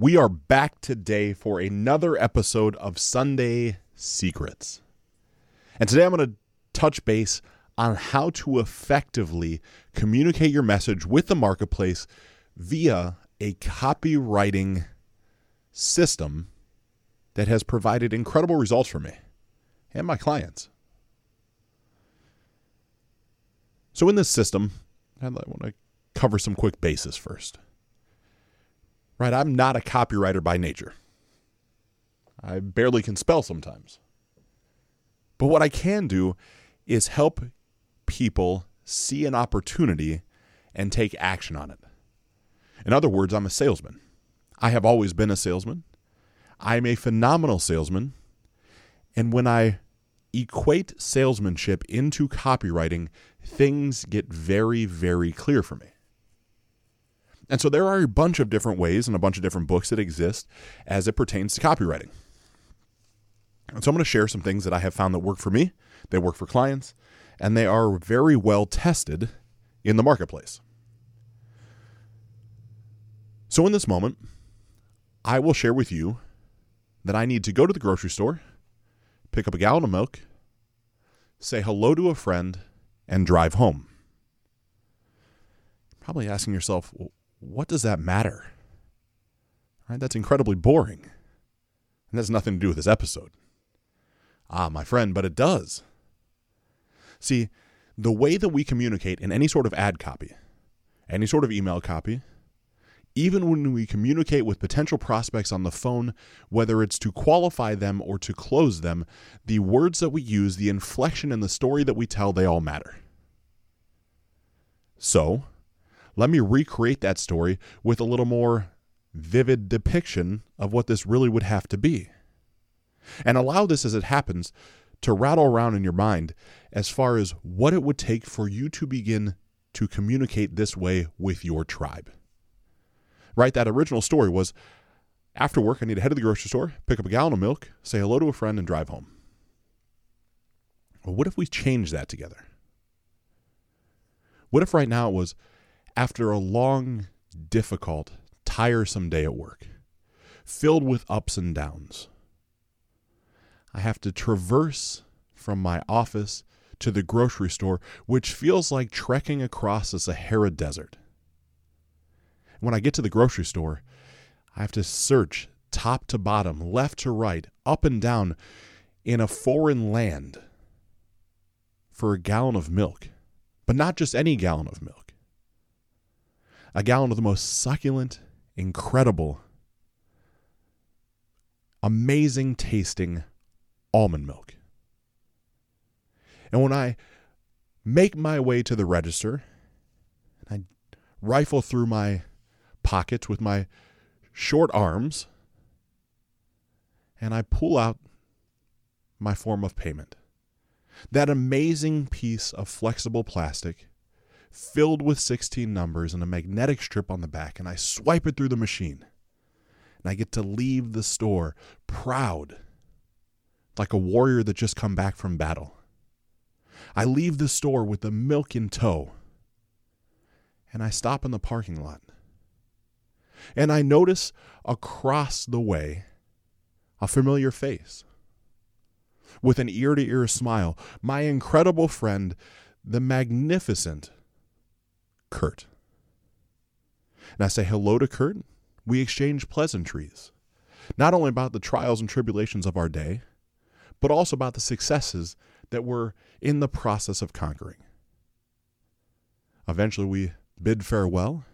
We are back today for another episode of Sunday Secrets. And today I'm going to touch base on how to effectively communicate your message with the marketplace via a copywriting system that has provided incredible results for me and my clients. So in this system, I want to cover some quick bases first. Right, I'm not a copywriter by nature. I barely can spell sometimes. But what I can do is help people see an opportunity and take action on it. In other words, I'm a salesman. I have always been a salesman. I'm a phenomenal salesman. And when I equate salesmanship into copywriting, things get very, very clear for me. And so there are a bunch of different ways and a bunch of different books that exist as it pertains to copywriting. And so I'm going to share some things that I have found that work for me, they work for clients, and they are very well tested in the marketplace. So in this moment, I will share with you that I need to go to the grocery store, pick up a gallon of milk, say hello to a friend, and drive home. Probably asking yourself, what does that matter? Right? That's incredibly boring. And that's nothing to do with this episode. Ah, my friend, but it does. See, the way that we communicate in any sort of ad copy, any sort of email copy, even when we communicate with potential prospects on the phone, whether it's to qualify them or to close them, the words that we use, the inflection and the story that we tell, they all matter. So, let me recreate that story with a little more vivid depiction of what this really would have to be. And allow this, as it happens, to rattle around in your mind as far as what it would take for you to begin to communicate this way with your tribe. Right? That original story was, after work, I need to head to the grocery store, pick up a gallon of milk, say hello to a friend, and drive home. Well, what if we change that together? What if right now it was, after a long, difficult, tiresome day at work, filled with ups and downs, I have to traverse from my office to the grocery store, which feels like trekking across the Sahara Desert. When I get to the grocery store, I have to search top to bottom, left to right, up and down in a foreign land for a gallon of milk, but not just any gallon of milk. A gallon of the most succulent, incredible, amazing tasting almond milk. And when I make my way to the register, and I rifle through my pockets with my short arms, and I pull out my form of payment. That amazing piece of flexible plastic filled with 16 numbers and a magnetic strip on the back, and I swipe it through the machine. And I get to leave the store proud, like a warrior that just come back from battle. I leave the store with the milk in tow, and I stop in the parking lot. And I notice across the way a familiar face. With an ear-to-ear smile, my incredible friend, the magnificent Kurt. And I say hello to Kurt. We exchange pleasantries, not only about the trials and tribulations of our day, but also about the successes that we're in the process of conquering. Eventually we bid farewell.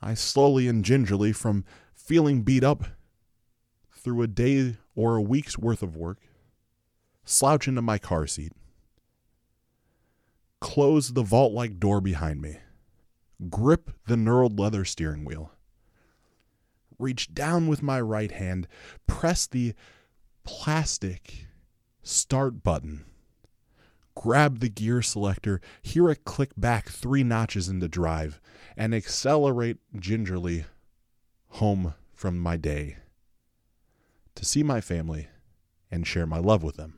I slowly and gingerly, from feeling beat up through a day or a week's worth of work, slouch into my car seat, close the vault-like door behind me, grip the knurled leather steering wheel, reach down with my right hand, press the plastic start button, grab the gear selector, hear it click back 3 notches into drive, and accelerate gingerly home from my day to see my family and share my love with them.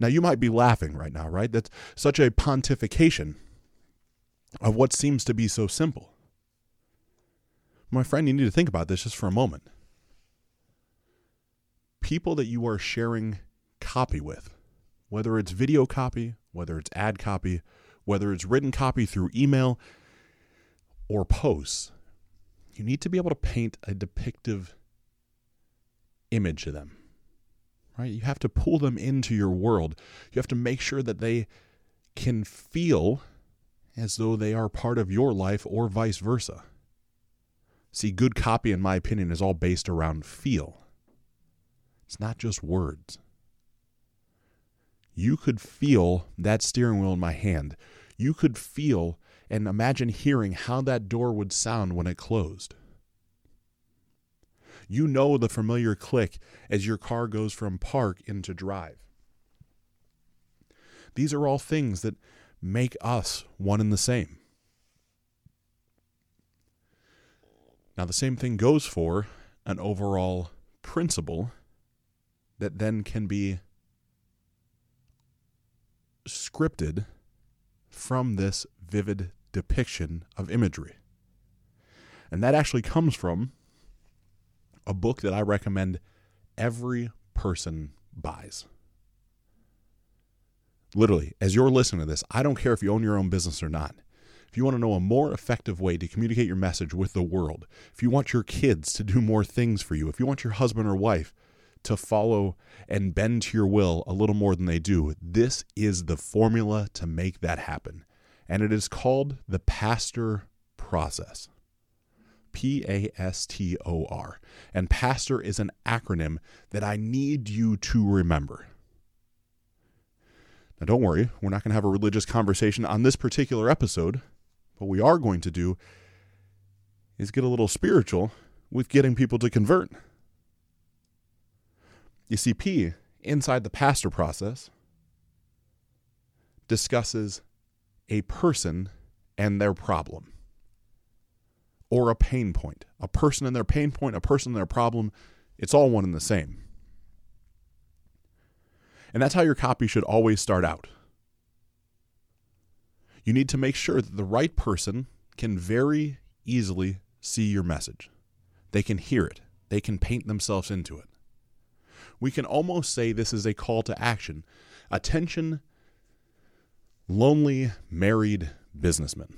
Now, you might be laughing right now, right? That's such a pontification of what seems to be so simple. My friend, you need to think about this just for a moment. People that you are sharing copy with, whether it's video copy, whether it's ad copy, whether it's written copy through email or posts, you need to be able to paint a depictive image of them, right? You have to pull them into your world. You have to make sure that they can feel as though they are part of your life or vice versa. See, good copy, in my opinion, is all based around feel. It's not just words. You could feel that steering wheel in my hand. You could feel and imagine hearing how that door would sound when it closed. You know the familiar click as your car goes from park into drive. These are all things that make us one and the same. Now, the same thing goes for an overall principle that then can be scripted from this vivid depiction of imagery. And that actually comes from a book that I recommend every person buys. Literally, as you're listening to this, I don't care if you own your own business or not. If you want to know a more effective way to communicate your message with the world, if you want your kids to do more things for you, if you want your husband or wife to follow and bend to your will a little more than they do, this is the formula to make that happen. And it is called the Pastor Process. P-A-S-T-O-R. And Pastor is an acronym that I need you to remember. Now, don't worry, we're not going to have a religious conversation on this particular episode. What we are going to do is get a little spiritual with getting people to convert. You see, P, inside the Pastor Process, discusses a person and their problem, or a pain point. A person and their pain point, a person and their problem, it's all one and the same. And that's how your copy should always start out. You need to make sure that the right person can very easily see your message. They can hear it. They can paint themselves into it. We can almost say this is a call to action. Attention, lonely, married businessman.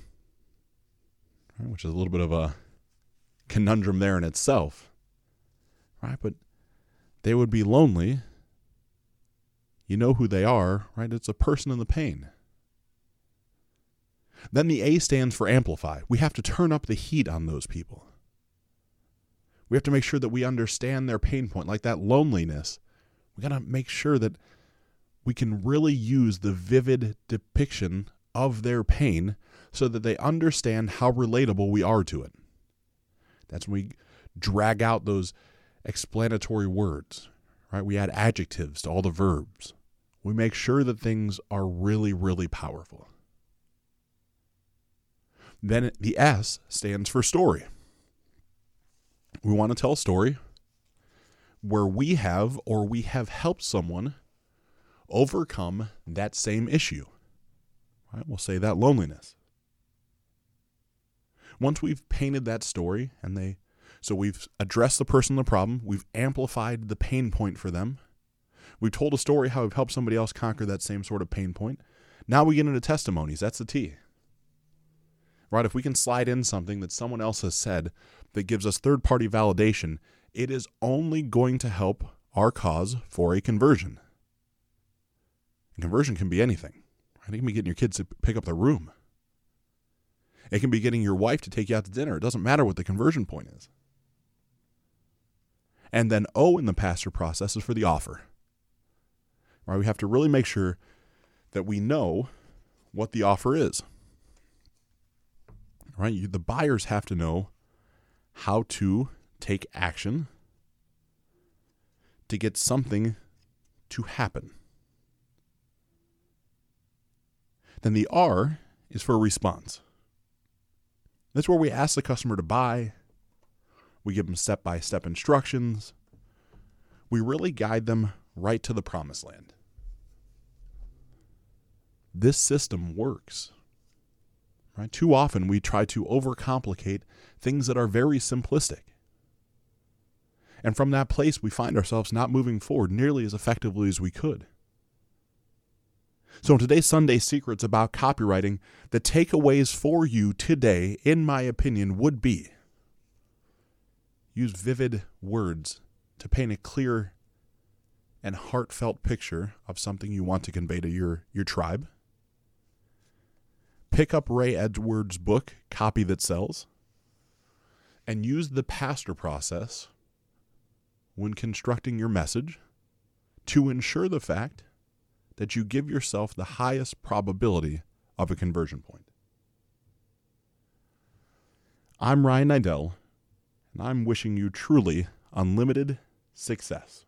Right, which is a little bit of a conundrum there in itself. Right, but they would be lonely. You know who they are, right? It's a person in the pain. Then the A stands for amplify. We have to turn up the heat on those people. We have to make sure that we understand their pain point, like that loneliness. We got to make sure that we can really use the vivid depiction of their pain so that they understand how relatable we are to it. That's when we drag out those explanatory words, right? We add adjectives to all the verbs. We make sure that things are really, really powerful. Then the S stands for story. We want to tell a story where we have or we have helped someone overcome that same issue. All right, we'll say that loneliness. Once we've painted that story and so we've addressed the person, the problem, we've amplified the pain point for them. We've told a story how we've helped somebody else conquer that same sort of pain point. Now we get into testimonies. That's the T. Right, if we can slide in something that someone else has said that gives us third-party validation, it is only going to help our cause for a conversion. And conversion can be anything. Right? It can be getting your kids to pick up their room. It can be getting your wife to take you out to dinner. It doesn't matter what the conversion point is. And then O in the Pastor Process is for the offer. Right? We have to really make sure that we know what the offer is. Right? The buyers have to know how to take action to get something to happen. Then the R is for response. That's where we ask the customer to buy. We give them step-by-step instructions. We really guide them right to the promised land. This system works. Right? Too often we try to overcomplicate things that are very simplistic. And from that place, we find ourselves not moving forward nearly as effectively as we could. So in today's Sunday Secrets about copywriting, the takeaways for you today, in my opinion, would be: use vivid words to paint a clear and heartfelt picture of something you want to convey to your tribe. Pick up Ray Edwards' book, Copy That Sells, and use the Pastor process when constructing your message to ensure the fact that you give yourself the highest probability of a conversion point. I'm Ryan Nidell, and I'm wishing you truly unlimited success.